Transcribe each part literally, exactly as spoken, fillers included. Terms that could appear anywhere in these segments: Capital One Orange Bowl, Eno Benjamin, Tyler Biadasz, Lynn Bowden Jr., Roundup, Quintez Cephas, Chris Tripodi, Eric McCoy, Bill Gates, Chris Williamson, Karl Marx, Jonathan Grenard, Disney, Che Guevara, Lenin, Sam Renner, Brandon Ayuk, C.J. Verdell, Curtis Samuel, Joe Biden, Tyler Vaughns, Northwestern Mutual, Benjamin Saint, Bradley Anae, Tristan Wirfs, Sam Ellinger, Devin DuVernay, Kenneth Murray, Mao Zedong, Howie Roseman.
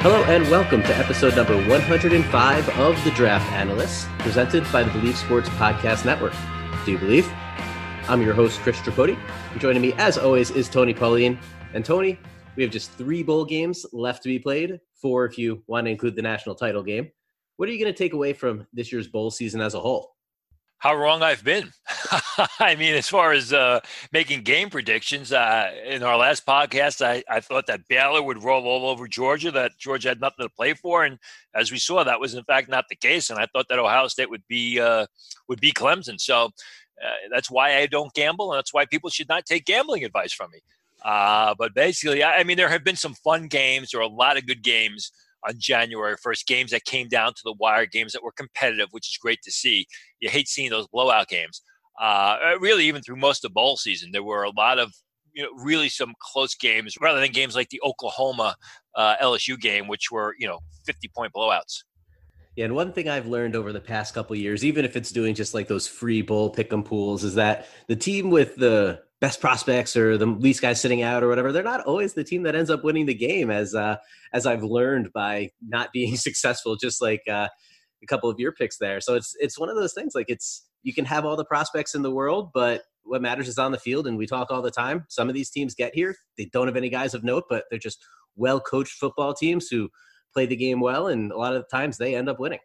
Hello and welcome to episode number one hundred five of The Draft Analysts, presented by the Believe Sports Podcast Network. Do you believe? I'm your host, Chris Tripodi. Joining me, as always, is Tony Pauline. And Tony, we have just three bowl games left to be played, four if you want to include the national title game. What are you going to take away from this year's bowl season as a whole? How wrong I've been. I mean, as far as uh, making game predictions, uh, in our last podcast, I, I thought that Baylor would roll all over Georgia, that Georgia had nothing to play for. And as we saw, that was, in fact, not the case. And I thought that Ohio State would be uh, would be Clemson. So uh, that's why I don't gamble, and that's why people should not take gambling advice from me. Uh, but basically, I, I mean, there have been some fun games or a lot of good games on January first, games that came down to the wire, games that were competitive, which is great to see. You hate seeing those blowout games. Uh, really, even through most of bowl season, there were a lot of, you know, really some close games, rather than games like the Oklahoma uh, L S U game, which were, you know, fifty-point blowouts. Yeah, and one thing I've learned over the past couple of years, even if it's doing just like those free bowl pick'em pools, is that the team with the best prospects or the least guys sitting out or whatever, they're not always the team that ends up winning the game, as uh, as I've learned by not being successful, just like uh, a couple of your picks there. So it's it's one of those things, like it's you can have all the prospects in the world, but what matters is on the field, and we talk all the time. Some of these teams get here, they don't have any guys of note, but they're just well-coached football teams who play the game well, and a lot of the times they end up winning.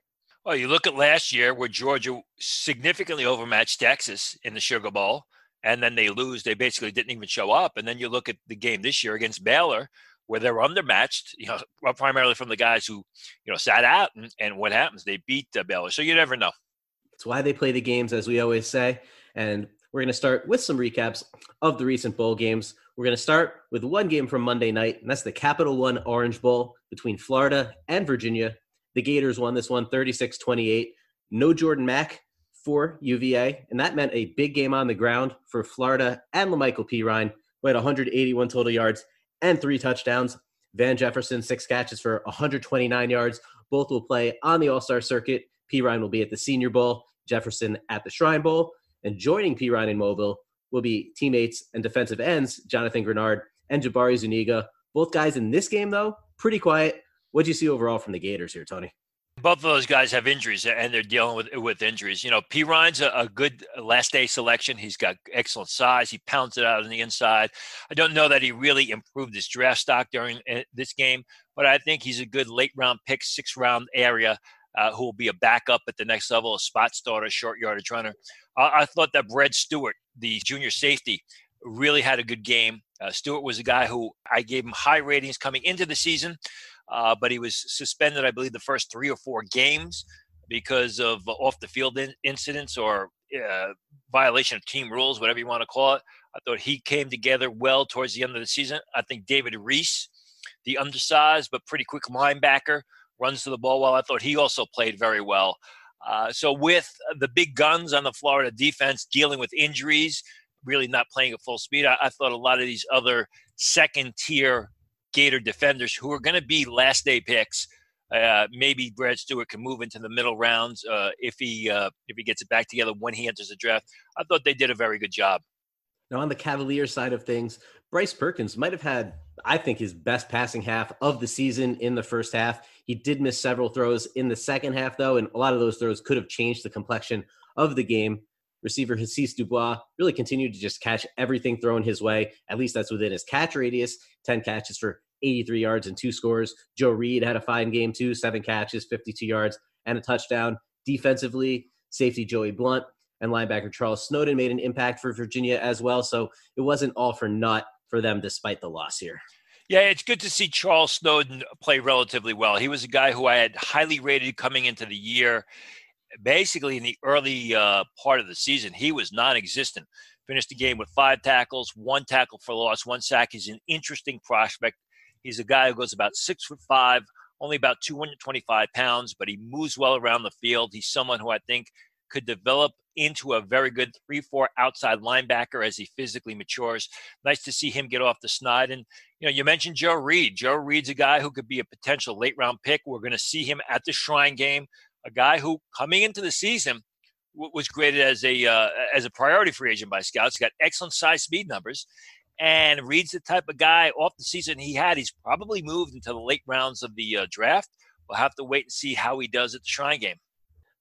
Well, you look at last year where Georgia significantly overmatched Texas in the Sugar Bowl, and then they lose. They basically didn't even show up. And then you look at the game this year against Baylor, where they're undermatched, you know, primarily from the guys who, you know, sat out. And, and what happens? They beat the Baylor. So you never know. It's why they play the games, as we always say. And we're going to start with some recaps of the recent bowl games. We're going to start with one game from Monday night, and that's the Capital One Orange Bowl between Florida and Virginia. The Gators won this one thirty-six twenty-eight. No Jordan Mack for U V A, and that meant a big game on the ground for Florida and Lamichael P. Ryan, who had one hundred eighty-one total yards and three touchdowns. Van Jefferson, six catches for one hundred twenty-nine yards. Both will play on the All-Star circuit. P. Ryan will be at the Senior Bowl, Jefferson at the Shrine Bowl, and joining P. Ryan in Mobile will be teammates and defensive ends Jonathan Grenard and Jabari Zuniga. Both guys in this game, though, pretty quiet. What do you see overall from the Gators here, Tony? Both of those guys have injuries, and they're dealing with with injuries. You know, P. Ryan's a, a good last-day selection. He's got excellent size. He pounds it out on the inside. I don't know that he really improved his draft stock during this game, but I think he's a good late-round pick, sixth-round area, uh, who will be a backup at the next level, a spot starter, short yardage runner. Uh, I thought that Brad Stewart, the junior safety, really had a good game. Uh, Stewart was a guy who I gave him high ratings coming into the season. Uh, but he was suspended, I believe, the first three or four games because of uh, off-the-field in- incidents or uh, violation of team rules, whatever you want to call it. I thought he came together well towards the end of the season. I think David Reese, the undersized but pretty quick linebacker, runs to the ball well. I thought he also played very well. Uh, so with the big guns on the Florida defense dealing with injuries, really not playing at full speed, I, I thought a lot of these other second-tier Gator defenders who are going to be last day picks. Uh, maybe Brad Stewart can move into the middle rounds uh, if he uh, if he gets it back together when he enters the draft. I thought they did a very good job. Now on the Cavalier side of things, Bryce Perkins might have had, I think, his best passing half of the season in the first half. He did miss several throws in the second half, though, and a lot of those throws could have changed the complexion of the game. Receiver Hassis Dubois really continued to just catch everything thrown his way. At least that's within his catch radius. ten catches for eighty-three yards and two scores. Joe Reed had a fine game too. Seven catches, fifty-two yards, and a touchdown. Defensively, safety Joey Blunt and linebacker Charles Snowden made an impact for Virginia as well. So it wasn't all for naught for them despite the loss here. Yeah, it's good to see Charles Snowden play relatively well. He was a guy who I had highly rated coming into the year. Basically, in the early uh, part of the season, he was non-existent. Finished the game with five tackles, one tackle for loss, one sack. He's an interesting prospect. He's a guy who goes about six foot five, only about two hundred twenty-five pounds, but he moves well around the field. He's someone who I think could develop into a very good three four outside linebacker as he physically matures. Nice to see him get off the snide. And, you know, you mentioned Joe Reed. Joe Reed's a guy who could be a potential late-round pick. We're going to see him at the Shrine game, a guy who, coming into the season, w- was graded as a uh, as a priority free agent by scouts. He's got excellent size speed numbers. And Reed's the type of guy off the season he had. He's probably moved into the late rounds of the uh, draft. We'll have to wait and see how he does at the Shrine game.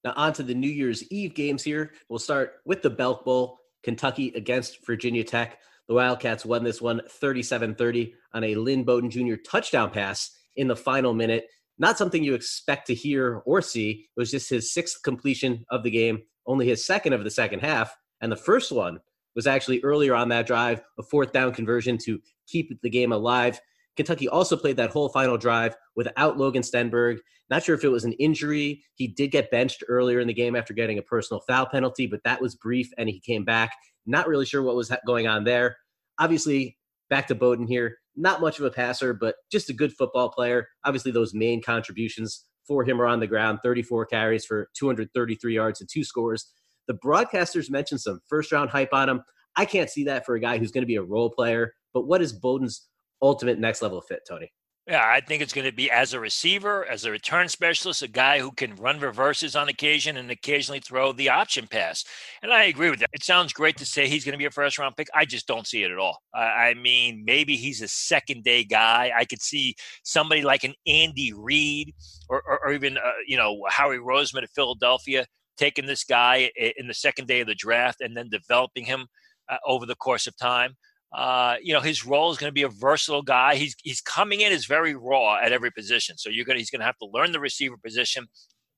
Now on to the New Year's Eve games here. We'll start with the Belk Bowl, Kentucky against Virginia Tech. The Wildcats won this one thirty-seven thirty on a Lynn Bowden Junior touchdown pass in the final minute. Not something you expect to hear or see. It was just his sixth completion of the game, only his second of the second half. And the first one was actually earlier on that drive, a fourth down conversion to keep the game alive. Kentucky also played that whole final drive without Logan Stenberg. Not sure if it was an injury. He did get benched earlier in the game after getting a personal foul penalty, but that was brief, and he came back. Not really sure what was going on there. Obviously, back to Bowden here. Not much of a passer, but just a good football player. Obviously, those main contributions for him are on the ground. thirty-four carries for two hundred thirty-three yards and two scores. The broadcasters mentioned some first-round hype on him. I can't see that for a guy who's going to be a role player. But what is Bowden's ultimate next level fit, Tony? Yeah, I think it's going to be as a receiver, as a return specialist, a guy who can run reverses on occasion and occasionally throw the option pass. And I agree with that. It sounds great to say he's going to be a first-round pick. I just don't see it at all. I mean, maybe he's a second-day guy. I could see somebody like an Andy Reid or, or, or even, uh, you know, Howie Roseman at Philadelphia taking this guy in the second day of the draft and then developing him uh, over the course of time. Uh, you know, his role is going to be a versatile guy. He's he's coming in as very raw at every position. So you're going to, he's going to have to learn the receiver position,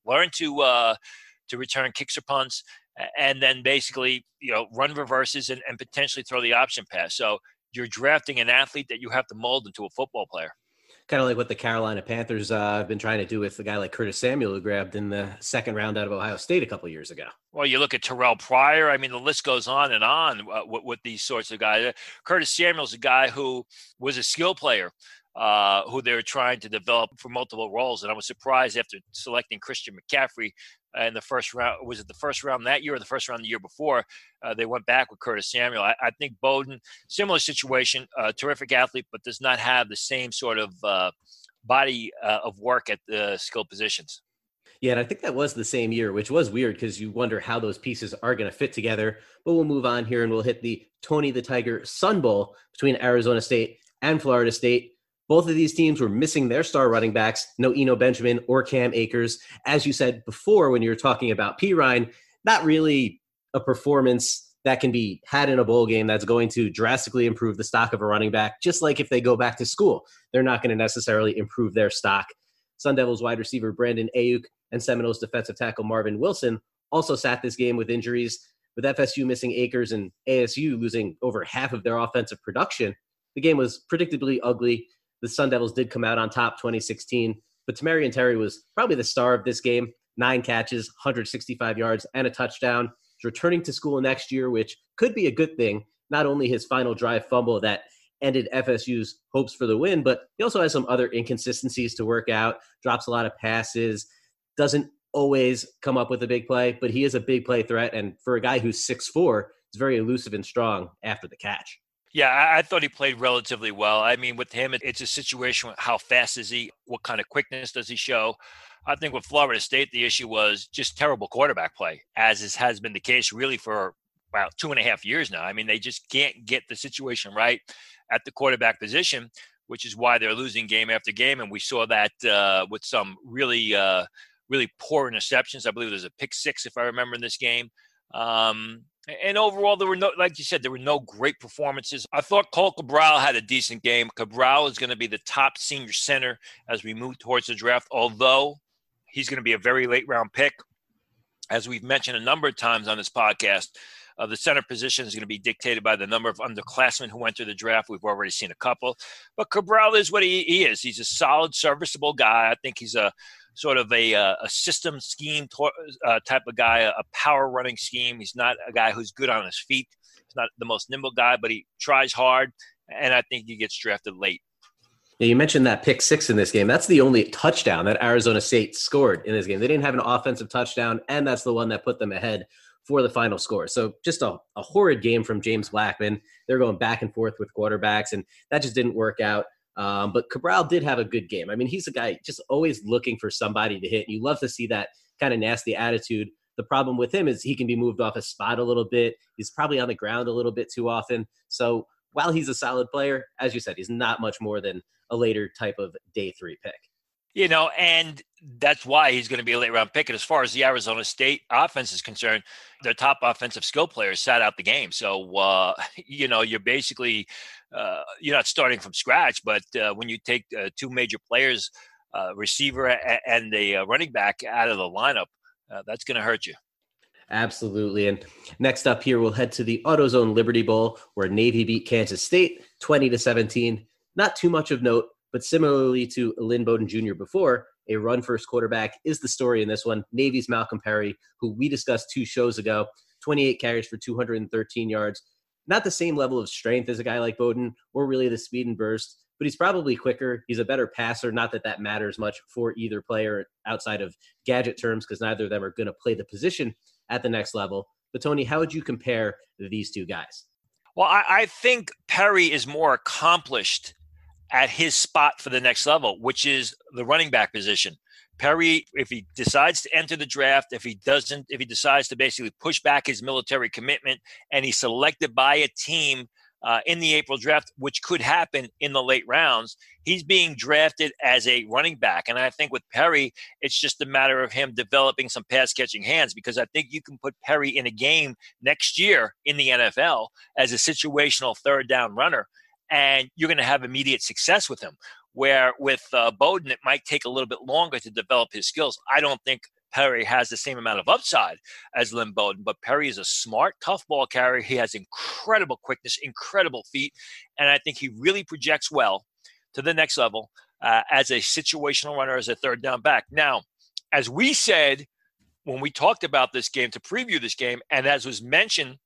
learn to uh, to return kicks or punts, and then basically, you know, run reverses and, and potentially throw the option pass. So you're drafting an athlete that you have to mold into a football player. Kind of like what the Carolina Panthers uh, have been trying to do with a guy like Curtis Samuel, who grabbed in the second round out of Ohio State a couple of years ago. Well, you look at Terrell Pryor. I mean, the list goes on and on uh, with, with these sorts of guys. Uh, Curtis Samuel's a guy who was a skill player uh, who they were trying to develop for multiple roles. And I was surprised after selecting Christian McCaffrey in the first round. Was it the first round that year or the first round the year before? Uh, they went back with Curtis Samuel. I, I think Bowden, similar situation, uh, terrific athlete, but does not have the same sort of uh, body uh, of work at the skill positions. Yeah, and I think that was the same year, which was weird because you wonder how those pieces are going to fit together. But we'll move on here and we'll hit the Tony the Tiger Sun Bowl between Arizona State and Florida State. Both of these teams were missing their star running backs, no Eno Benjamin or Cam Akers. As you said before when you were talking about P. Ryan, not really a performance that can be had in a bowl game that's going to drastically improve the stock of a running back, just like if they go back to school. They're not going to necessarily improve their stock. Sun Devils wide receiver Brandon Ayuk and Seminoles defensive tackle Marvin Wilson also sat this game with injuries. With F S U missing Akers and A S U losing over half of their offensive production, the game was predictably ugly. The Sun Devils did come out on top twenty sixteen, but Tamarian Terry was probably the star of this game. Nine catches, one hundred sixty-five yards, and a touchdown. He's returning to school next year, which could be a good thing. Not only his final drive fumble that ended F S U's hopes for the win, but he also has some other inconsistencies to work out. Drops a lot of passes, doesn't always come up with a big play, but he is a big play threat. And for a guy who's six foot four, he's very elusive and strong after the catch. Yeah, I, I thought he played relatively well. I mean, with him, it, it's a situation with how fast is he? What kind of quickness does he show? I think with Florida State, the issue was just terrible quarterback play, as is, has been the case really for about two and a half years now. I mean, they just can't get the situation right at the quarterback position, which is why they're losing game after game. And we saw that uh, with some really, uh, really poor interceptions. I believe there's a pick six, if I remember, in this game. Um, And overall, there were no, like you said, there were no great performances. I thought Cole Cabral had a decent game. Cabral is going to be the top senior center as we move towards the draft, although he's going to be a very late round pick. As we've mentioned a number of times on this podcast, uh, the center position is going to be dictated by the number of underclassmen who enter the draft. We've already seen a couple, but Cabral is what he, he is. He's a solid, serviceable guy. I think he's a sort of a, uh, a system scheme to, uh, type of guy, a power running scheme. He's not a guy who's good on his feet. He's not the most nimble guy, but he tries hard, and I think he gets drafted late. Now, you mentioned that pick six in this game. That's the only touchdown that Arizona State scored in this game. They didn't have an offensive touchdown, and that's the one that put them ahead for the final score. So just a, a horrid game from James Blackman. They're going back and forth with quarterbacks, and that just didn't work out. Um, but Cabral did have a good game. I mean, he's a guy just always looking for somebody to hit. You love to see that kind of nasty attitude. The problem with him is he can be moved off his spot a little bit. He's probably on the ground a little bit too often. So while he's a solid player, as you said, he's not much more than a later type of day three pick. You know, and that's why he's going to be a late round pick. And as far as the Arizona State offense is concerned, their top offensive skill players sat out the game. So, uh, you know, you're basically, uh, you're not starting from scratch, but uh, when you take uh, two major players, uh, receiver and the uh, running back out of the lineup, uh, that's going to hurt you. Absolutely. And next up here, we'll head to the AutoZone Liberty Bowl, where Navy beat Kansas State twenty to seventeen. Not too much of note. But similarly to Lynn Bowden Junior before, a run-first quarterback is the story in this one. Navy's Malcolm Perry, who we discussed two shows ago, twenty-eight carries for two hundred thirteen yards. Not the same level of strength as a guy like Bowden or really the speed and burst, but he's probably quicker. He's a better passer. Not that that matters much for either player outside of gadget terms because neither of them are going to play the position at the next level. But, Tony, how would you compare these two guys? Well, I, I think Perry is more accomplished at his spot for the next level, which is the running back position. Perry, if he decides to enter the draft, if he doesn't, if he decides to basically push back his military commitment and he's selected by a team uh, in the April draft, which could happen in the late rounds, he's being drafted as a running back. And I think with Perry, it's just a matter of him developing some pass-catching hands, because I think you can put Perry in a game next year in the N F L as a situational third-down runner, and you're going to have immediate success with him, where with uh, Bowden, it might take a little bit longer to develop his skills. I don't think Perry has the same amount of upside as Lynn Bowden, but Perry is a smart, tough ball carrier. He has incredible quickness, incredible feet, and I think he really projects well to the next level uh, as a situational runner, as a third down back. Now, as we said when we talked about this game, to preview this game, and as was mentioned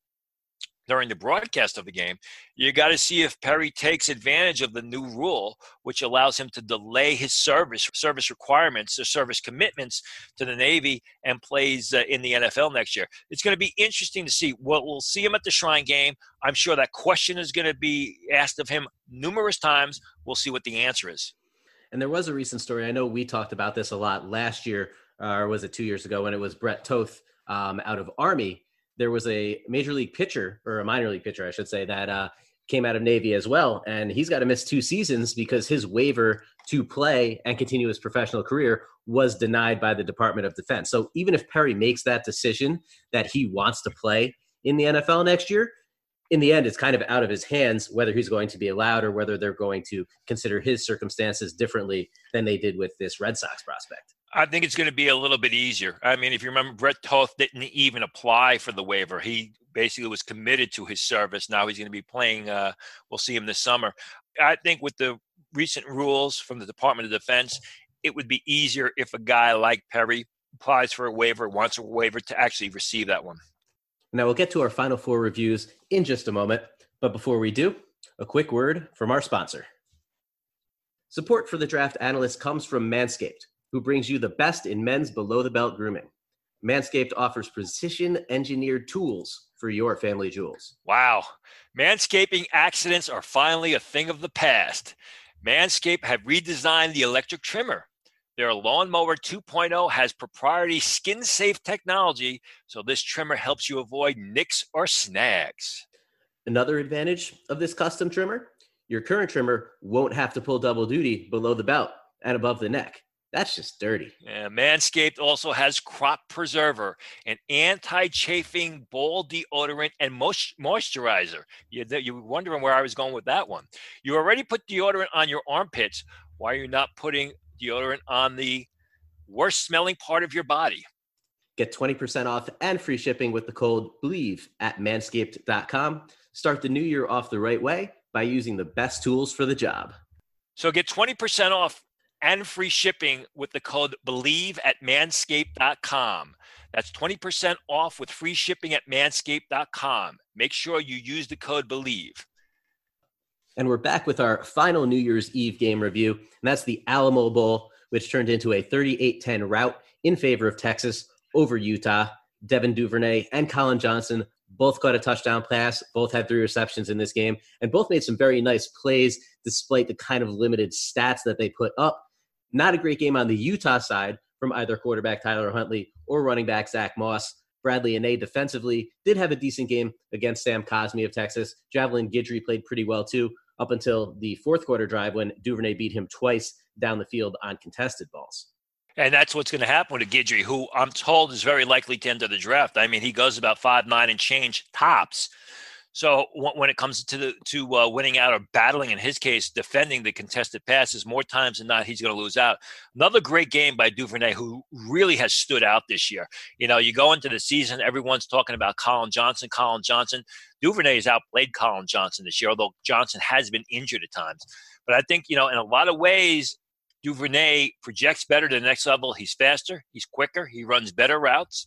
during the broadcast of the game, you got to see if Perry takes advantage of the new rule, which allows him to delay his service service requirements or service commitments to the Navy and plays uh, in the N F L next year. It's going to be interesting to see. We'll, we'll see him at the Shrine game. I'm sure that question is going to be asked of him numerous times. We'll see what the answer is. And there was a recent story. I know we talked about this a lot last year, uh, or was it two years ago, when it was Brett Toth um, out of Army. There was a major league pitcher, or a minor league pitcher, I should say, that uh, came out of Navy as well. And he's got to miss two seasons because his waiver to play and continue his professional career was denied by the Department of Defense. So even if Perry makes that decision that he wants to play in the N F L next year, in the end, it's kind of out of his hands whether he's going to be allowed or whether they're going to consider his circumstances differently than they did with this Red Sox prospect. I think it's going to be a little bit easier. I mean, if you remember, Brett Toth didn't even apply for the waiver. He basically was committed to his service. Now he's going to be playing. Uh, we'll see him this summer. I think with the recent rules from the Department of Defense, it would be easier if a guy like Perry applies for a waiver, wants a waiver, to actually receive that one. Now we'll get to our final four reviews in just a moment. But before we do, a quick word from our sponsor. Support for the Draft Analyst comes from Manscaped, who brings you the best in men's below-the-belt grooming. Manscaped offers precision-engineered tools for your family jewels. Wow. Manscaping accidents are finally a thing of the past. Manscaped have redesigned the electric trimmer. Their Lawnmower two point oh has proprietary skin-safe technology, so this trimmer helps you avoid nicks or snags. Another advantage of this custom trimmer? Your current trimmer won't have to pull double duty below the belt and above the neck. That's just dirty. Yeah, Manscaped also has Crop Preserver, an anti-chafing ball deodorant and moisturizer. You're, you're wondering where I was going with that one. You already put deodorant on your armpits. Why are you not putting deodorant on the worst-smelling part of your body? Get twenty percent off and free shipping with the code BELIEVE at manscaped dot com. Start the new year off the right way by using the best tools for the job. So get twenty percent off and free shipping with the code BELIEVE at manscaped dot com. That's twenty percent off with free shipping at manscaped dot com. Make sure you use the code BELIEVE. And we're back with our final New Year's Eve game review, and that's the Alamo Bowl, which turned into a thirty-eight ten rout in favor of Texas over Utah. Devin Duvernay and Colin Johnson both got a touchdown pass, both had three receptions in this game, and both made some very nice plays despite the kind of limited stats that they put up. Not a great game on the Utah side from either quarterback Tyler Huntley or running back Zach Moss. Bradley Anae defensively did have a decent game against Sam Cosmi of Texas. Javelin Guidry played pretty well too, up until the fourth quarter drive when Duvernay beat him twice down the field on contested balls. And that's what's going to happen with Guidry, who I'm told is very likely to enter the draft. I mean, he goes about five nine and change tops. So when it comes to the, to uh, winning out or battling, in his case, defending the contested passes, more times than not, he's going to lose out. Another great game by Duvernay, who really has stood out this year. You know, you go into the season, everyone's talking about Colin Johnson, Colin Johnson. Duvernay has outplayed Colin Johnson this year, although Johnson has been injured at times. But I think, you know, in a lot of ways, Duvernay projects better to the next level. He's faster. He's quicker. He runs better routes.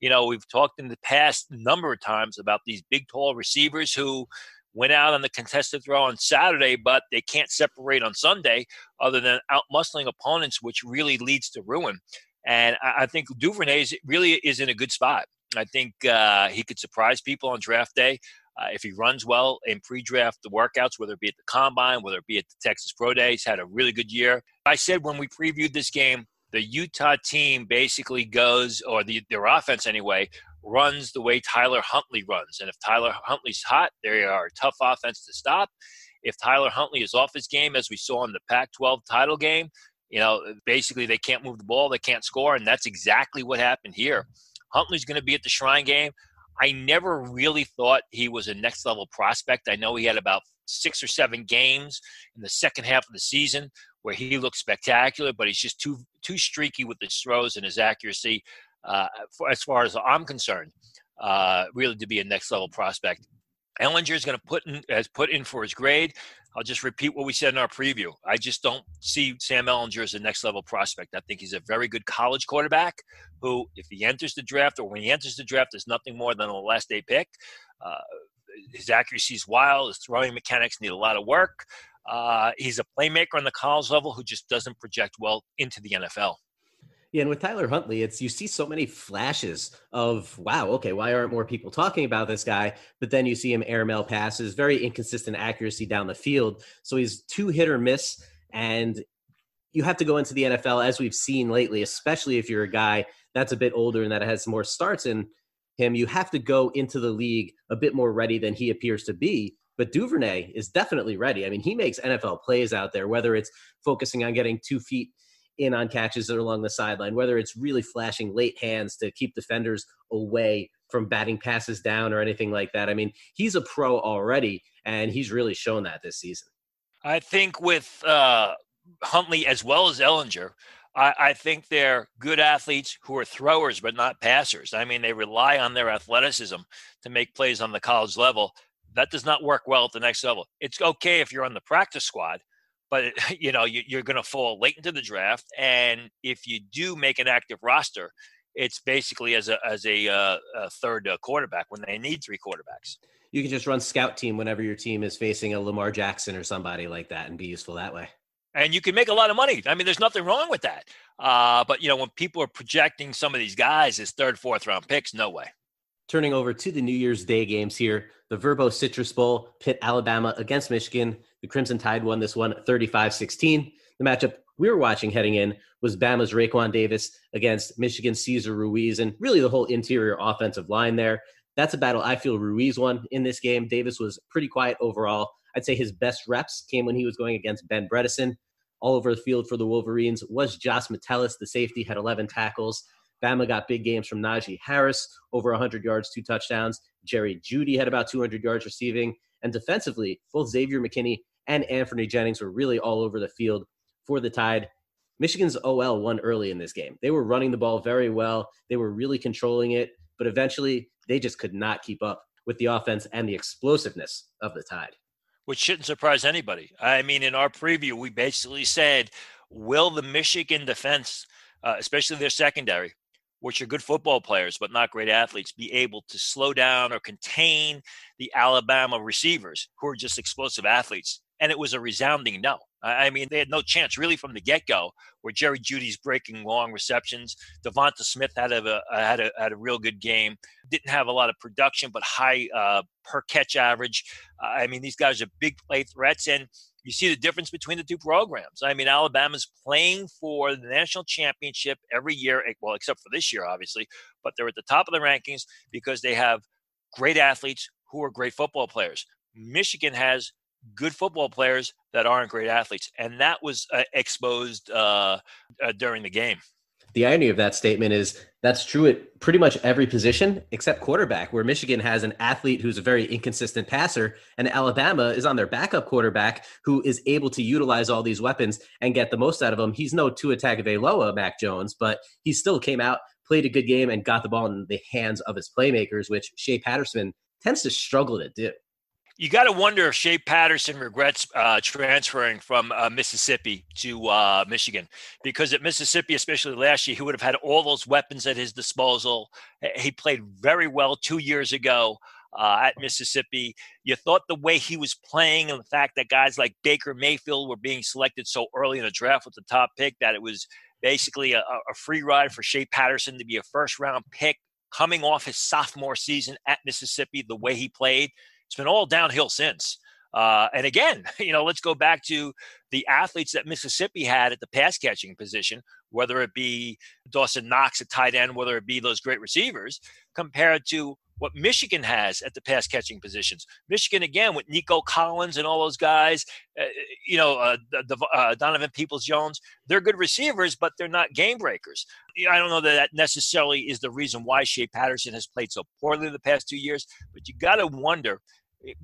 You know, we've talked in the past number of times about these big, tall receivers who went out on the contested throw on Saturday, but they can't separate on Sunday other than out-muscling opponents, which really leads to ruin. And I think Duvernay really is in a good spot. I think uh, he could surprise people on draft day uh, if he runs well in pre-draft the workouts, whether it be at the Combine, whether it be at the Texas Pro Day. He's had a really good year. I said when we previewed this game, the Utah team basically goes, or the, their offense anyway, runs the way Tyler Huntley runs. And if Tyler Huntley's hot, they are a tough offense to stop. If Tyler Huntley is off his game, as we saw in the Pac twelve title game, you know, basically they can't move the ball, they can't score, and that's exactly what happened here. Huntley's going to be at the Shrine game. I never really thought he was a next-level prospect. I know he had about six or seven games in the second half of the season where he looked spectacular, but he's just too too streaky with his throws and his accuracy, uh, for, as far as I'm concerned, uh, really to be a next-level prospect. Ellinger is going to put in, has put in for his grade. I'll just repeat what we said in our preview. I just don't see Sam Ellinger as a next-level prospect. I think he's a very good college quarterback who, if he enters the draft or when he enters the draft, is nothing more than a last-day pick. Uh, his accuracy is wild. His throwing mechanics need a lot of work. Uh, he's a playmaker on the college level who just doesn't project well into the N F L. Yeah, and with Tyler Huntley, it's you see so many flashes of, wow, okay, why aren't more people talking about this guy? But then you see him airmail passes, very inconsistent accuracy down the field. So he's too hit or miss, and you have to go into the N F L, as we've seen lately, especially if you're a guy that's a bit older and that has more starts in him. You have to go into the league a bit more ready than he appears to be. But Duvernay is definitely ready. I mean, he makes N F L plays out there, whether it's focusing on getting two feet in on catches that are along the sideline, whether it's really flashing late hands to keep defenders away from batting passes down or anything like that. I mean, he's a pro already, and he's really shown that this season. I think with uh, Huntley as well as Ellinger, I, I think they're good athletes who are throwers but not passers. I mean, they rely on their athleticism to make plays on the college level. That does not work well at the next level. It's okay if you're on the practice squad, but it, you know, you, you're going to fall late into the draft. And if you do make an active roster, it's basically as a as a, uh, a third uh, quarterback when they need three quarterbacks. You can just run scout team whenever your team is facing a Lamar Jackson or somebody like that and be useful that way. And you can make a lot of money. I mean, there's nothing wrong with that. Uh, but, you know, when people are projecting some of these guys as third, fourth round picks, no way. Turning over to the New Year's Day games here, the Verbo Citrus Bowl pit Alabama against Michigan. The Crimson Tide won this one thirty-five sixteen. The matchup we were watching heading in was Bama's Raekwon Davis against Michigan's Cesar Ruiz and really the whole interior offensive line there. That's a battle I feel Ruiz won in this game. Davis was pretty quiet overall. I'd say his best reps came when he was going against Ben Bredesen. All over the field for the Wolverines was Josh Metellus. The safety had eleven tackles. Bama got big games from Najee Harris, over one hundred yards, two touchdowns. Jerry Jeudy had about two hundred yards receiving. And defensively, both Xavier McKinney and Anthony Jennings were really all over the field for the Tide. Michigan's O L won early in this game. They were running the ball very well. They were really controlling it, but eventually they just could not keep up with the offense and the explosiveness of the Tide. Which shouldn't surprise anybody. I mean, in our preview, we basically said, will the Michigan defense, uh, especially their secondary, which are good football players but not great athletes, be able to slow down or contain the Alabama receivers who are just explosive athletes? And it was a resounding no. I mean, they had no chance really from the get-go, where Jerry Jeudy's breaking long receptions. Devonta Smith had a, a had a had a real good game. Didn't have a lot of production, but high uh, per-catch average. Uh, I mean, these guys are big play threats, and you see the difference between the two programs. I mean, Alabama's playing for the national championship every year, well, except for this year, obviously, but they're at the top of the rankings because they have great athletes who are great football players. Michigan has good football players that aren't great athletes. And that was uh, exposed uh, uh, during the game. The irony of that statement is that's true at pretty much every position except quarterback, where Michigan has an athlete who's a very inconsistent passer, and Alabama is on their backup quarterback who is able to utilize all these weapons and get the most out of them. He's no Tua Tagovailoa, Mac Jones, but he still came out, played a good game, and got the ball in the hands of his playmakers, which Shea Patterson tends to struggle to do. You got to wonder if Shea Patterson regrets uh, transferring from uh, Mississippi to uh, Michigan, because at Mississippi, especially last year, he would have had all those weapons at his disposal. He played very well two years ago uh, at Mississippi. You thought the way he was playing and the fact that guys like Baker Mayfield were being selected so early in the draft with the top pick that it was basically a, a free ride for Shea Patterson to be a first-round pick coming off his sophomore season at Mississippi, the way he played. It's been all downhill since. Uh, and again, you know, let's go back to the athletes that Mississippi had at the pass catching position, whether it be Dawson Knox at tight end, whether it be those great receivers, compared to what Michigan has at the pass catching positions. Michigan, again, with Nico Collins and all those guys, uh, you know, uh, the, uh, Donovan Peoples-Jones, they're good receivers, but they're not game breakers. I don't know that that necessarily is the reason why Shea Patterson has played so poorly the past two years, but you got to wonder.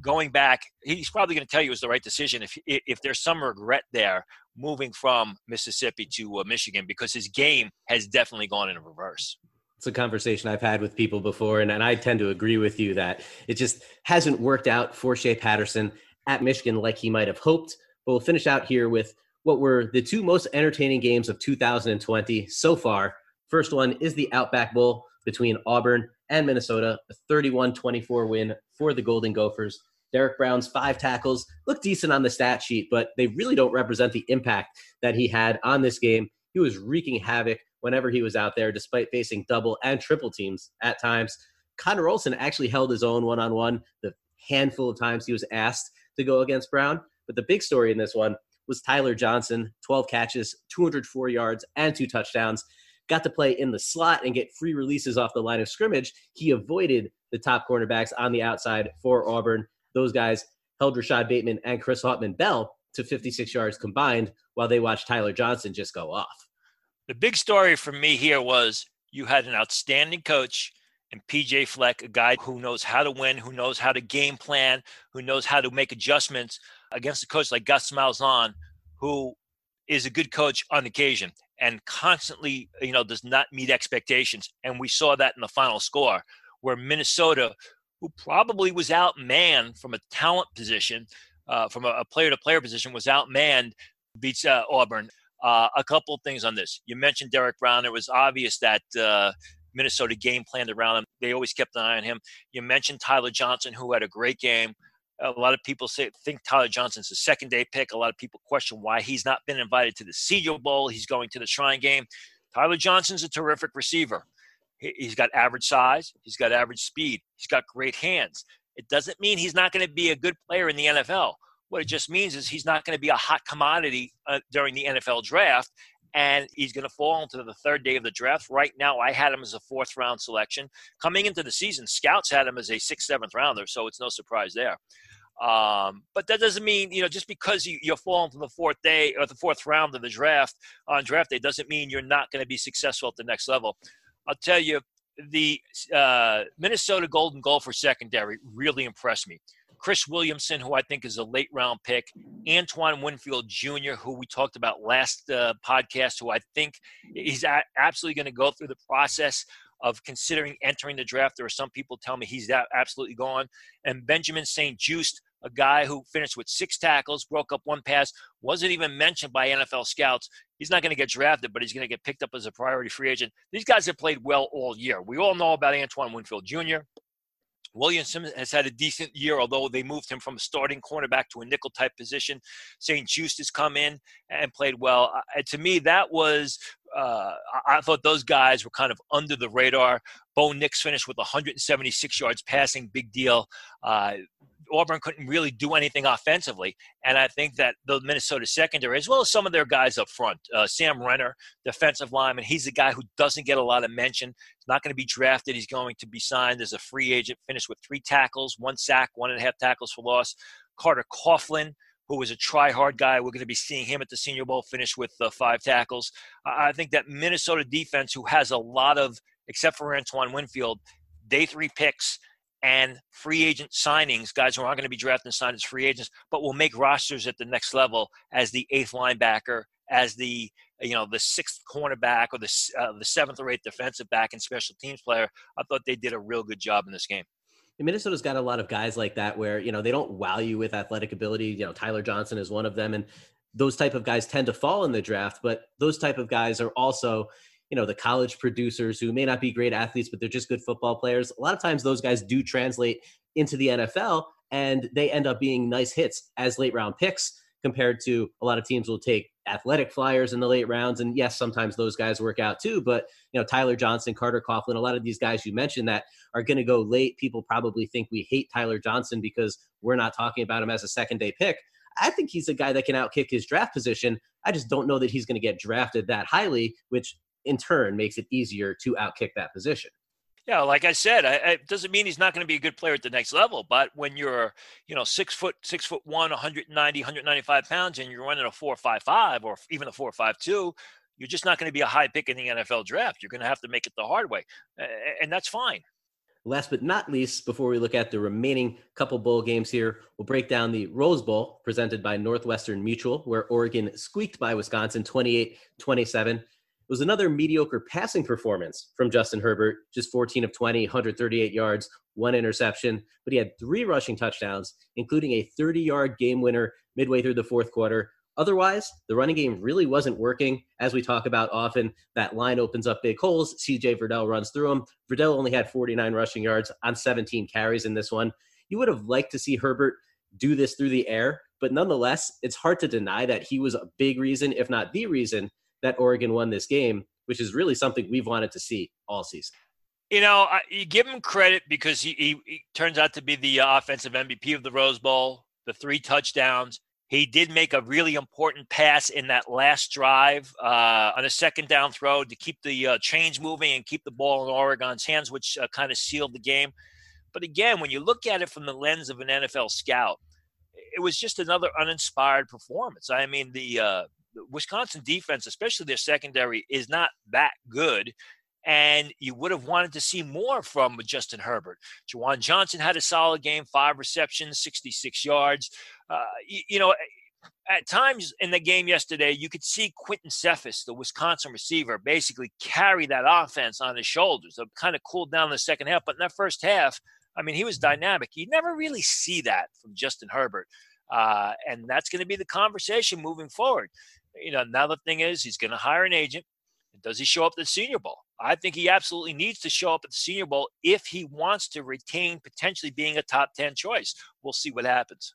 Going back, he's probably going to tell you it's the right decision if if there's some regret there moving from Mississippi to uh, Michigan, because his game has definitely gone in reverse. It's a conversation I've had with people before, and, and I tend to agree with you that it just hasn't worked out for Shea Patterson at Michigan like he might have hoped. But we'll finish out here with what were the two most entertaining games of two thousand twenty so far. First one is the Outback Bowl between Auburn and Minnesota, a thirty-one twenty-four win for the Golden Gophers. Derrick Brown's five tackles look decent on the stat sheet, but they really don't represent the impact that he had on this game. He was wreaking havoc whenever he was out there, despite facing double and triple teams at times. Connor Olson actually held his own one-on-one the handful of times he was asked to go against Brown. But the big story in this one was Tyler Johnson, twelve catches, two hundred four yards, and two touchdowns. Got to play in the slot and get free releases off the line of scrimmage. He avoided the top cornerbacks on the outside for Auburn. Those guys held Rashad Bateman and Chris Hauptmann-Bell to fifty-six yards combined, while they watched Tyler Johnson just go off. The big story for me here was you had an outstanding coach and P J Fleck, a guy who knows how to win, who knows how to game plan, who knows how to make adjustments, against a coach like Gus Malzahn, who is a good coach on occasion and constantly, you know, does not meet expectations. And we saw that in the final score, where Minnesota, who probably was outmanned from a talent position, uh, from a, a player-to-player position, was outmanned, beats uh, Auburn. Uh, a couple of things on this. You mentioned Derrick Brown. It was obvious that uh, Minnesota game planned around him. They always kept an eye on him. You mentioned Tyler Johnson, who had a great game. A lot of people say, think Tyler Johnson's a second-day pick. A lot of people question why he's not been invited to the Senior Bowl. He's going to the Shrine game. Tyler Johnson's a terrific receiver. He's got average size. He's got average speed. He's got great hands. It doesn't mean he's not going to be a good player in the N F L. What it just means is he's not going to be a hot commodity uh, during the N F L draft, and he's going to fall into the third day of the draft. Right now, I had him as a fourth-round selection. Coming into the season, scouts had him as a sixth, seventh-rounder, so it's no surprise there. Um, but that doesn't mean, you know, just because you, you're falling from the fourth day or the fourth round of the draft on draft day doesn't mean you're not going to be successful at the next level. I'll tell you, the uh, Minnesota Golden Gopher secondary really impressed me. Chris Williamson, who I think is a late round pick, Antoine Winfield Junior, who we talked about last uh, podcast, who I think is absolutely going to go through the process of considering entering the draft. There are some people tell me he's absolutely gone. And Benjamin Saint Juste, a guy who finished with six tackles, broke up one pass, wasn't even mentioned by N F L scouts. He's not going to get drafted, but he's going to get picked up as a priority free agent. These guys have played well all year. We all know about Antoine Winfield Junior Williamson has had a decent year, although they moved him from a starting cornerback to a nickel type position. Saint Just has come in and played well. Uh, to me, that was uh, I thought those guys were kind of under the radar. Bo Nix finished with one hundred seventy-six yards passing, big deal. Uh, Auburn couldn't really do anything offensively, and I think that the Minnesota secondary, as well as some of their guys up front, uh, Sam Renner, defensive lineman, he's a guy who doesn't get a lot of mention. He's not going to be drafted. He's going to be signed as a free agent, finished with three tackles, one sack, one and a half tackles for loss. Carter Coughlin, who was a try-hard guy. We're going to be seeing him at the Senior Bowl finish with uh, five tackles. I think that Minnesota defense, who has a lot of, except for Antoine Winfield, day three picks, and free agent signings, guys who aren't going to be drafted and signed as free agents, but will make rosters at the next level as the eighth linebacker, as the you know the sixth cornerback, or the uh, the seventh or eighth defensive back and special teams player. I thought they did a real good job in this game. And Minnesota's got a lot of guys like that where you know they don't wow you with athletic ability. You know, Tyler Johnson is one of them, and those type of guys tend to fall in the draft. But those type of guys are also, you know, the college producers who may not be great athletes, but they're just good football players. A lot of times those guys do translate into the N F L, and they end up being nice hits as late round picks compared to a lot of teams will take athletic flyers in the late rounds. And yes, sometimes those guys work out too, but you know, Tyler Johnson, Carter Coughlin, a lot of these guys you mentioned that are going to go late. People probably think we hate Tyler Johnson because we're not talking about him as a second day pick. I think he's a guy that can outkick his draft position. I just don't know that he's going to get drafted that highly, which in turn makes it easier to outkick that position. Yeah, like I said, I, it doesn't mean he's not going to be a good player at the next level, but when you're, you know, six foot, six foot one, one ninety, one ninety-five pounds, and you're running a four, five, five, or even a four, five, two, you're just not going to be a high pick in the N F L draft. You're going to have to make it the hard way. And that's fine. Last but not least, before we look at the remaining couple bowl games here, we'll break down the Rose Bowl presented by Northwestern Mutual, where Oregon squeaked by Wisconsin twenty-eight twenty-seven. It was another mediocre passing performance from Justin Herbert, just fourteen of twenty, one hundred thirty-eight yards, one interception, but he had three rushing touchdowns, including a thirty-yard game winner midway through the fourth quarter. Otherwise, the running game really wasn't working. As we talk about often, that line opens up big holes. C J Verdell runs through them. Verdell only had forty-nine rushing yards on seventeen carries in this one. You would have liked to see Herbert do this through the air, but nonetheless, it's hard to deny that he was a big reason, if not the reason, that Oregon won this game, which is really something we've wanted to see all season. You know, I, you give him credit because he, he, he turns out to be the offensive M V P of the Rose Bowl, the three touchdowns. He did make a really important pass in that last drive uh, on a second down throw to keep the uh, chains moving and keep the ball in Oregon's hands, which uh, kind of sealed the game. But again, when you look at it from the lens of an N F L scout, it was just another uninspired performance. I mean, the uh, – Wisconsin defense, especially their secondary, is not that good, and you would have wanted to see more from Justin Herbert. Juwan Johnson had a solid game, five receptions, sixty-six yards. Uh, you, you know, at times in the game yesterday, you could see Quinton Cephas, the Wisconsin receiver, basically carry that offense on his shoulders. It kind of cooled down in the second half, but in that first half, I mean, he was dynamic. You never really see that from Justin Herbert, uh, and that's going to be the conversation moving forward. You know, now the thing is, he's going to hire an agent. Does he show up at the Senior Bowl? I think he absolutely needs to show up at the Senior Bowl if he wants to retain potentially being a top ten choice. We'll see what happens.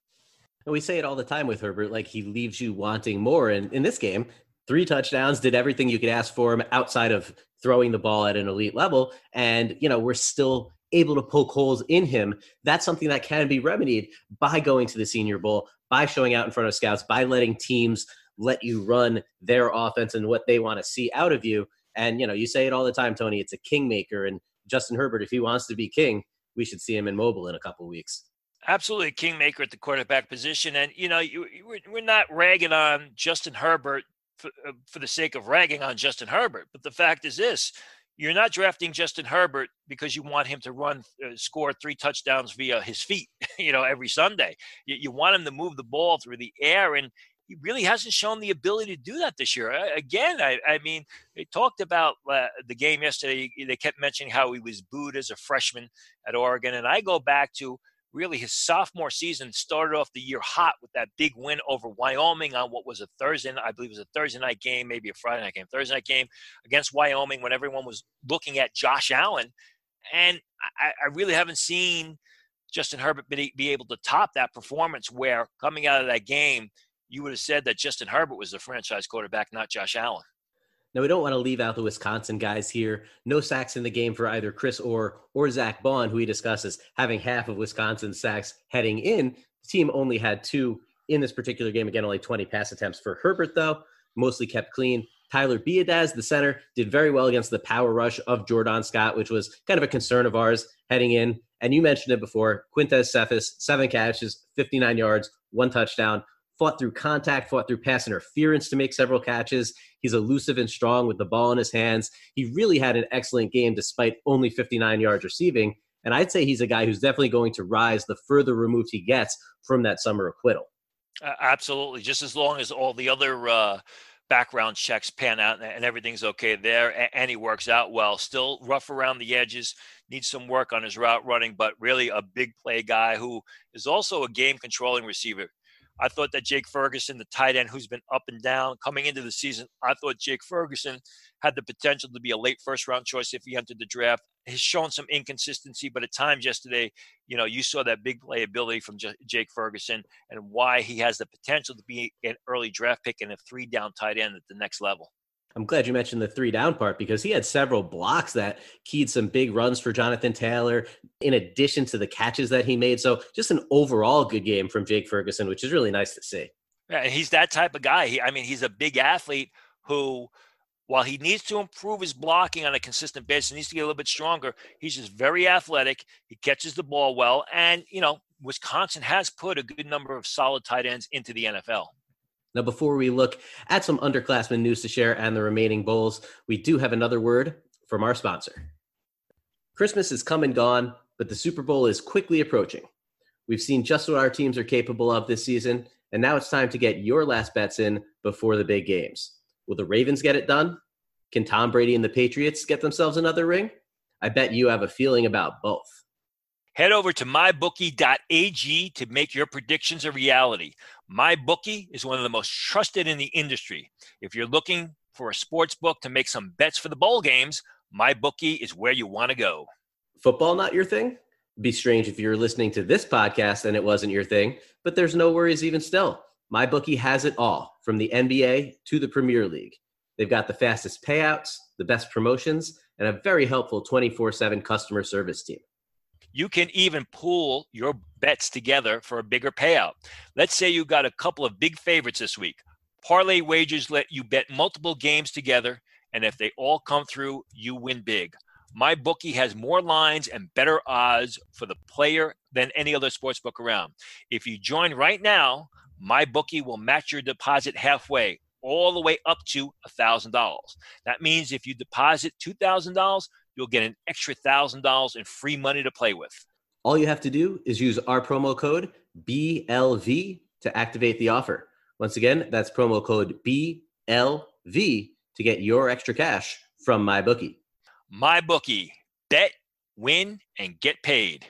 And we say it all the time with Herbert, like he leaves you wanting more. And in this game, three touchdowns, did everything you could ask for him outside of throwing the ball at an elite level. And, you know, we're still able to poke holes in him. That's something that can be remedied by going to the Senior Bowl, by showing out in front of scouts, by letting teams let you run their offense and what they want to see out of you. And, you know, you say it all the time, Tony, it's a kingmaker. And Justin Herbert, if he wants to be king, we should see him in Mobile in a couple of weeks. Absolutely a kingmaker at the quarterback position. And, you know, you, you, we're not ragging on Justin Herbert for, uh, for the sake of ragging on Justin Herbert. But the fact is this, you're not drafting Justin Herbert because you want him to run, uh, score three touchdowns via his feet, you know, every Sunday. You, you want him to move the ball through the air, and he really hasn't shown the ability to do that this year. Again, I, I mean, they talked about uh, the game yesterday. They kept mentioning how he was booed as a freshman at Oregon. And I go back to really his sophomore season, started off the year hot with that big win over Wyoming on what was a Thursday, I believe it was a Thursday night game, maybe a Friday night game, Thursday night game against Wyoming when everyone was looking at Josh Allen. And I, I really haven't seen – Justin Herbert be, be able to top that performance, where coming out of that game, you would have said that Justin Herbert was the franchise quarterback, not Josh Allen. Now, we don't want to leave out the Wisconsin guys here. No sacks in the game for either Chris Orr or Zach Bond, who he discusses having half of Wisconsin's sacks heading in. The team only had two in this particular game. Again, only twenty pass attempts for Herbert, though. Mostly kept clean. Tyler Biadasz, the center, did very well against the power rush of Jordan Scott, which was kind of a concern of ours heading in. And you mentioned it before, Quintez Cephas, seven catches, fifty-nine yards, one touchdown. Fought through contact, fought through pass interference to make several catches. He's elusive and strong with the ball in his hands. He really had an excellent game despite only fifty-nine yards receiving. And I'd say he's a guy who's definitely going to rise the further removed he gets from that summer acquittal. Uh, absolutely. Just as long as all the other uh, background checks pan out and, and everything's okay there, and, and he works out well. Still rough around the edges, needs some work on his route running, but really a big play guy who is also a game-controlling receiver. I thought that Jake Ferguson, the tight end who's been up and down coming into the season, I thought Jake Ferguson had the potential to be a late first-round choice if he entered the draft. He's shown some inconsistency, but at times yesterday, you know, you saw that big playability from J- Jake Ferguson and why he has the potential to be an early draft pick and a three-down tight end at the next level. I'm glad you mentioned the three-down part, because he had several blocks that keyed some big runs for Jonathan Taylor, in addition to the catches that he made. So just an overall good game from Jake Ferguson, which is really nice to see. Yeah, he's that type of guy. He, I mean, he's a big athlete who, while he needs to improve his blocking on a consistent basis, he needs to get a little bit stronger. He's just very athletic. He catches the ball well. And, you know, Wisconsin has put a good number of solid tight ends into the N F L. Now, before we look at some underclassmen news to share and the remaining bowls, we do have another word from our sponsor. Christmas is come and gone, but the Super Bowl is quickly approaching. We've seen just what our teams are capable of this season, and now it's time to get your last bets in before the big games. Will the Ravens get it done? Can Tom Brady and the Patriots get themselves another ring? I bet you have a feeling about both. Head over to my bookie dot a g to make your predictions a reality. MyBookie is one of the most trusted in the industry. If you're looking for a sports book to make some bets for the bowl games, MyBookie is where you want to go. Football not your thing? Be strange if you're listening to this podcast and it wasn't your thing, but there's no worries even still. MyBookie has it all, from the N B A to the Premier League. They've got the fastest payouts, the best promotions, and a very helpful twenty-four seven customer service team. You can even pool your bets together for a bigger payout. Let's say you got a couple of big favorites this week. Parlay wagers let you bet multiple games together, and if they all come through, you win big. MyBookie has more lines and better odds for the player than any other sportsbook around. If you join right now, MyBookie will match your deposit halfway, all the way up to one thousand dollars. That means if you deposit two thousand dollars, you'll get an extra one thousand dollars in free money to play with. All you have to do is use our promo code B L V to activate the offer. Once again, that's promo code B L V to get your extra cash from MyBookie. MyBookie. Bet, win, and get paid.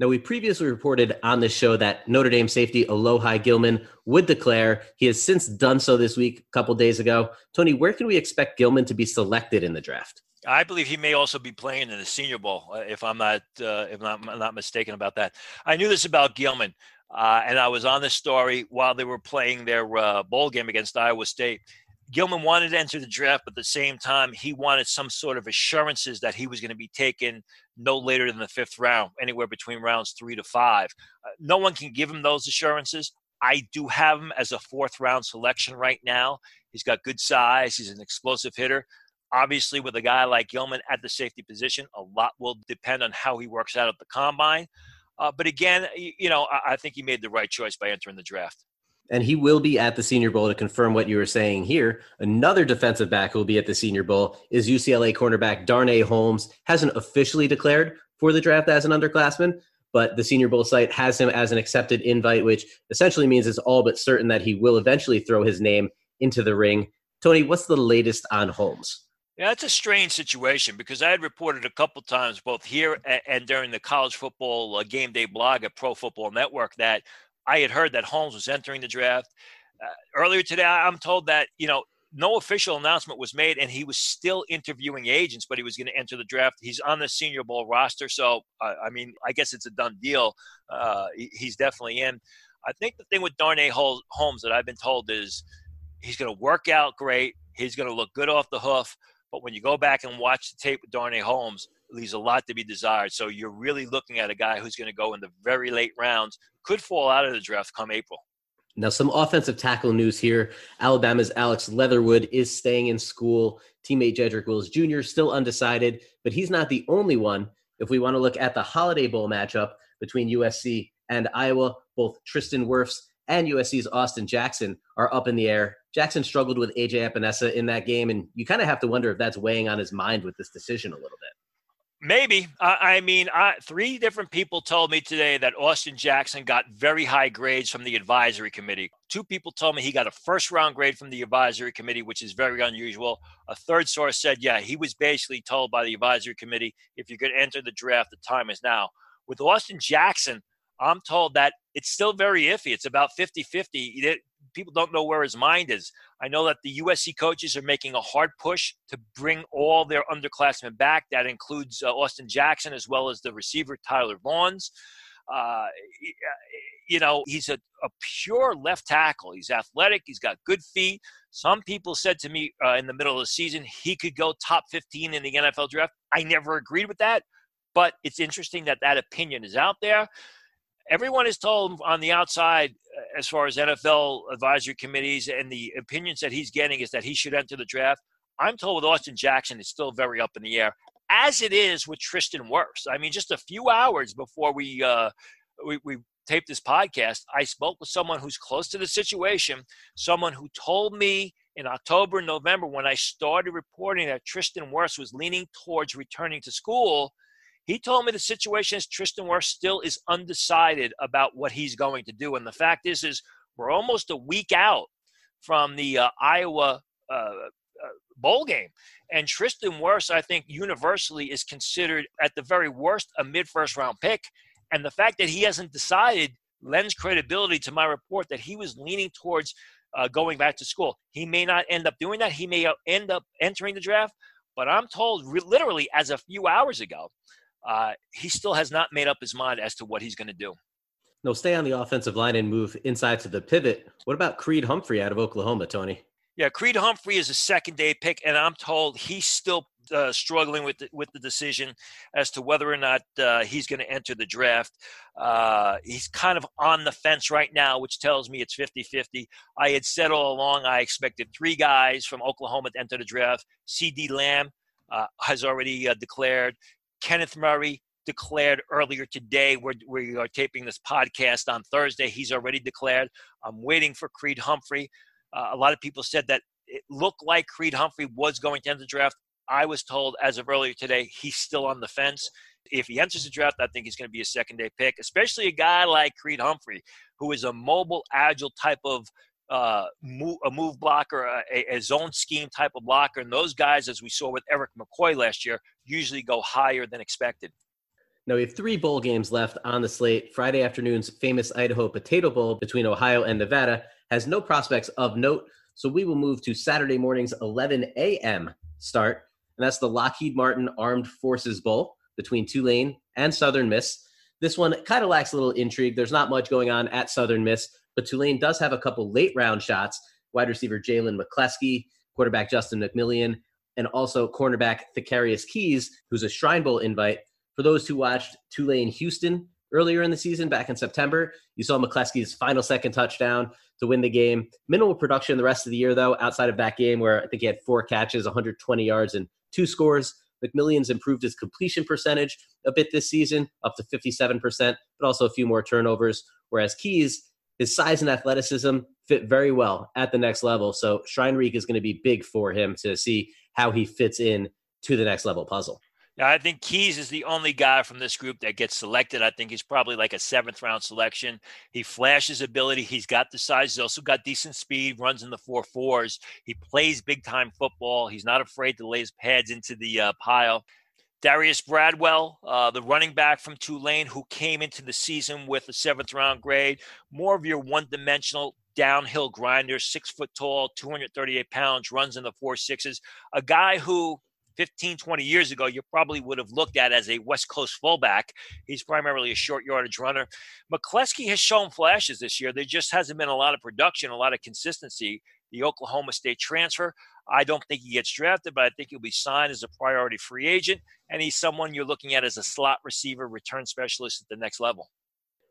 Now, we previously reported on this show that Notre Dame safety Alohi Gilman would declare. He has since done so this week, a couple days ago. Tony, where can we expect Gilman to be selected in the draft? I believe he may also be playing in the Senior Bowl, if I'm not uh, if I'm not mistaken about that. I knew this about Gilman, uh, and I was on this story while they were playing their uh, bowl game against Iowa State. Gilman wanted to enter the draft, but at the same time, he wanted some sort of assurances that he was going to be taken no later than the fifth round, anywhere between rounds three to five. Uh, no one can give him those assurances. I do have him as a fourth-round selection right now. He's got good size. He's an explosive hitter. Obviously, with a guy like Gilman at the safety position, a lot will depend on how he works out at the combine. Uh, but again, you, you know, I, I think he made the right choice by entering the draft. And he will be at the Senior Bowl, to confirm what you were saying here. Another defensive back who will be at the Senior Bowl is U C L A cornerback Darnay Holmes. Hasn't officially declared for the draft as an underclassman, but the Senior Bowl site has him as an accepted invite, which essentially means it's all but certain that he will eventually throw his name into the ring. Tony, what's the latest on Holmes? Yeah, it's a strange situation, because I had reported a couple times, both here and during the college football game day blog at Pro Football Network, that I had heard that Holmes was entering the draft. Uh, earlier today, I'm told that, you know, no official announcement was made, and he was still interviewing agents, but he was going to enter the draft. He's on the Senior Bowl roster, so, uh, I mean, I guess it's a done deal. Uh, he's definitely in. I think the thing with Darnay Holmes that I've been told is he's going to work out great. He's going to look good off the hoof. But when you go back and watch the tape with Darnay Holmes, it leaves a lot to be desired. So you're really looking at a guy who's going to go in the very late rounds, could fall out of the draft come April. Now, some offensive tackle news here. Alabama's Alex Leatherwood is staying in school. Teammate Jedrick Wills Junior still undecided, but he's not the only one. If we want to look at the Holiday Bowl matchup between U S C and Iowa, both Tristan Wirfs and U S C's Austin Jackson are up in the air. Jackson struggled with A J Epinesa in that game, and you kind of have to wonder if that's weighing on his mind with this decision a little bit. Maybe. I, I mean, I, three different people told me today that Austin Jackson got very high grades from the advisory committee. Two people told me he got a first-round grade from the advisory committee, which is very unusual. A third source said, yeah, he was basically told by the advisory committee, if you're going to enter the draft, the time is now. With Austin Jackson, I'm told that it's still very iffy. It's about fifty-fifty. People don't know where his mind is. I know that the U S C coaches are making a hard push to bring all their underclassmen back. That includes uh, Austin Jackson as well as the receiver Tyler Vaughns. Uh, you know, he's a, a pure left tackle. He's athletic. He's got good feet. Some people said to me uh, in the middle of the season, he could go top fifteen in the N F L draft. I never agreed with that, but it's interesting that that opinion is out there. Everyone is told on the outside, as far as N F L advisory committees and the opinions that he's getting, is that he should enter the draft. I'm told with Austin Jackson, it's still very up in the air, as it is with Tristan Wirfs. I mean, just a few hours before we, uh, we we taped this podcast, I spoke with someone who's close to the situation, someone who told me in October and November when I started reporting that Tristan Wirfs was leaning towards returning to school. He told me the situation is Tristan Wirfs still is undecided about what he's going to do. And the fact is, is we're almost a week out from the uh, Iowa uh, uh, bowl game. And Tristan Wirfs, I think, universally is considered at the very worst a mid-first round pick. And the fact that he hasn't decided lends credibility to my report that he was leaning towards uh, going back to school. He may not end up doing that. He may end up entering the draft. But I'm told re- literally as a few hours ago, Uh, he still has not made up his mind as to what he's going to do. No, stay on the offensive line and move inside to the pivot. What about Creed Humphrey out of Oklahoma, Tony? Yeah, Creed Humphrey is a second-day pick, and I'm told he's still uh, struggling with the, with the decision as to whether or not uh, he's going to enter the draft. Uh, he's kind of on the fence right now, which tells me it's fifty-fifty. I had said all along I expected three guys from Oklahoma to enter the draft. C D Lamb uh, has already uh, declared. Kenneth Murray declared earlier today. We're, we are taping this podcast on Thursday. He's already declared. I'm waiting for Creed Humphrey. Uh, a lot of people said that it looked like Creed Humphrey was going to enter the draft. I was told as of earlier today, he's still on the fence. If he enters the draft, I think he's going to be a second-day pick, especially a guy like Creed Humphrey, who is a mobile, agile type of Uh, move, a move blocker, a, a zone scheme type of blocker. And those guys, as we saw with Eric McCoy last year, usually go higher than expected. Now, we have three bowl games left on the slate. Friday afternoon's famous Idaho Potato Bowl between Ohio and Nevada has no prospects of note. So we will move to Saturday morning's eleven a.m. start. And that's the Lockheed Martin Armed Forces Bowl between Tulane and Southern Miss. This one kind of lacks a little intrigue. There's not much going on at Southern Miss. But Tulane does have a couple late-round shots, wide receiver Jalen McCleskey, quarterback Justin McMillian, and also cornerback Thakarius Keyes, who's a Shrine Bowl invite. For those who watched Tulane-Houston earlier in the season, back in September, you saw McCleskey's final second touchdown to win the game. Minimal production the rest of the year, though, outside of that game where I think he had four catches, one hundred twenty yards, and two scores. McMillian's improved his completion percentage a bit this season, up to fifty-seven percent, but also a few more turnovers, whereas Keyes, his size and athleticism fit very well at the next level. So Shrine-Reek is going to be big for him to see how he fits in to the next level puzzle. Now, I think Keyes is the only guy from this group that gets selected. I think he's probably like a seventh round selection. He flashes ability. He's got the size. He's also got decent speed, runs in the four fours. He plays big time football. He's not afraid to lay his pads into the uh, pile. Darius Bradwell, uh, the running back from Tulane, who came into the season with a seventh-round grade, more of your one-dimensional downhill grinder, six foot tall, two hundred thirty-eight pounds, runs in the four sixes. A guy who fifteen, twenty years ago, you probably would have looked at as a West Coast fullback. He's primarily a short yardage runner. McCleskey has shown flashes this year. There just hasn't been a lot of production, a lot of consistency. The Oklahoma State transfer, I don't think he gets drafted, but I think he'll be signed as a priority free agent, and he's someone you're looking at as a slot receiver, return specialist at the next level.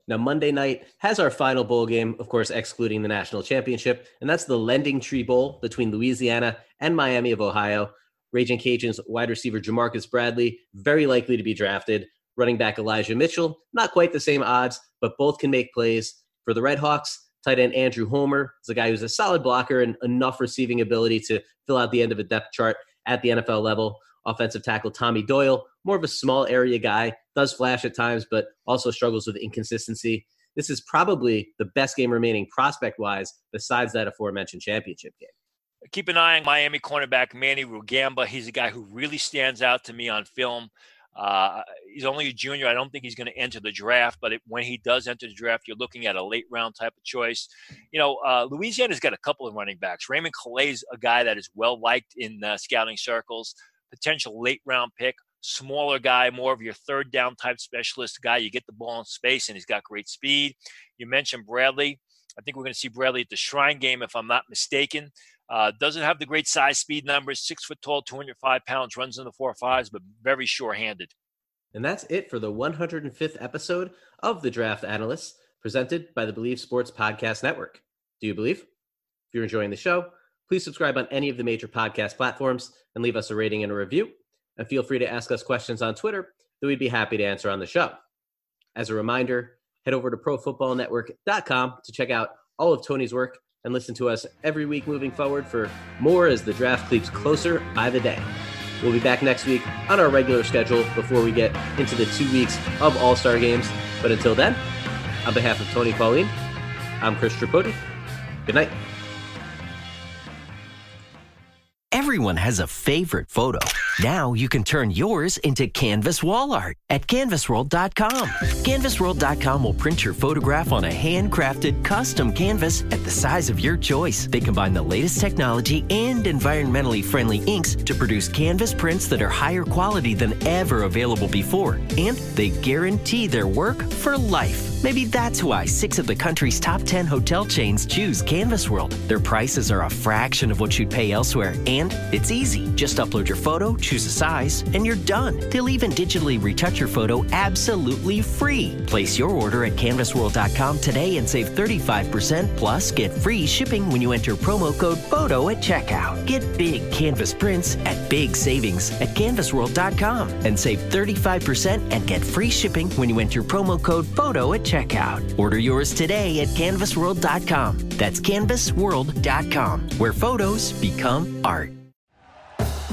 Now, Monday night has our final bowl game, of course, excluding the national championship, and that's the Lending Tree Bowl between Louisiana and Miami of Ohio. Ragin' Cajuns wide receiver Jamarcus Bradley, very likely to be drafted. Running back Elijah Mitchell, not quite the same odds, but both can make plays. For the Redhawks, tight end Andrew Homer is a guy who's a solid blocker and enough receiving ability to fill out the end of a depth chart at the N F L level. Offensive tackle Tommy Doyle, more of a small area guy, does flash at times, but also struggles with inconsistency. This is probably the best game remaining prospect-wise besides that aforementioned championship game. Keep an eye on Miami cornerback Manny Rugamba. He's a guy who really stands out to me on film. Uh, he's only a junior. I don't think he's going to enter the draft, but it, when he does enter the draft, you're looking at a late round type of choice. You know, uh, Louisiana's got a couple of running backs. Raymond Calais, a guy that is well liked in uh, scouting circles, potential late round pick, smaller guy, more of your third down type specialist guy. You get the ball in space and he's got great speed. You mentioned Bradley. I think we're going to see Bradley at the Shrine game, if I'm not mistaken. Uh, doesn't have the great size, speed numbers, six foot tall, two hundred five pounds, runs in the four fives, but very sure-handed. And that's it for the one hundred fifth episode of The Draft Analysts, presented by the Believe Sports Podcast Network. Do you believe? If you're enjoying the show, please subscribe on any of the major podcast platforms and leave us a rating and a review. And feel free to ask us questions on Twitter that we'd be happy to answer on the show. As a reminder, head over to pro football network dot com to check out all of Tony's work, and listen to us every week moving forward for more as the draft creeps closer by the day. We'll be back next week on our regular schedule before we get into the two weeks of All-Star games. But until then, on behalf of Tony Pauline, I'm Chris Tripodi. Good night. Everyone has a favorite photo. Now you can turn yours into canvas wall art at canvas world dot com. canvas world dot com will print your photograph on a handcrafted custom canvas at the size of your choice. They combine the latest technology and environmentally friendly inks to produce canvas prints that are higher quality than ever available before. And they guarantee their work for life. Maybe that's why six of the country's top ten hotel chains choose Canvas World. Their prices are a fraction of what you'd pay elsewhere, and it's easy. Just upload your photo, choose a size, and you're done. They'll even digitally retouch your photo absolutely free. Place your order at canvas world dot com today and save thirty-five percent, plus get free shipping when you enter promo code PHOTO at checkout. Get big canvas prints at big savings at canvas world dot com and save thirty-five percent and get free shipping when you enter promo code PHOTO at checkout. Checkout. Order yours today at canvas world dot com. That's canvas world dot com, where photos become art.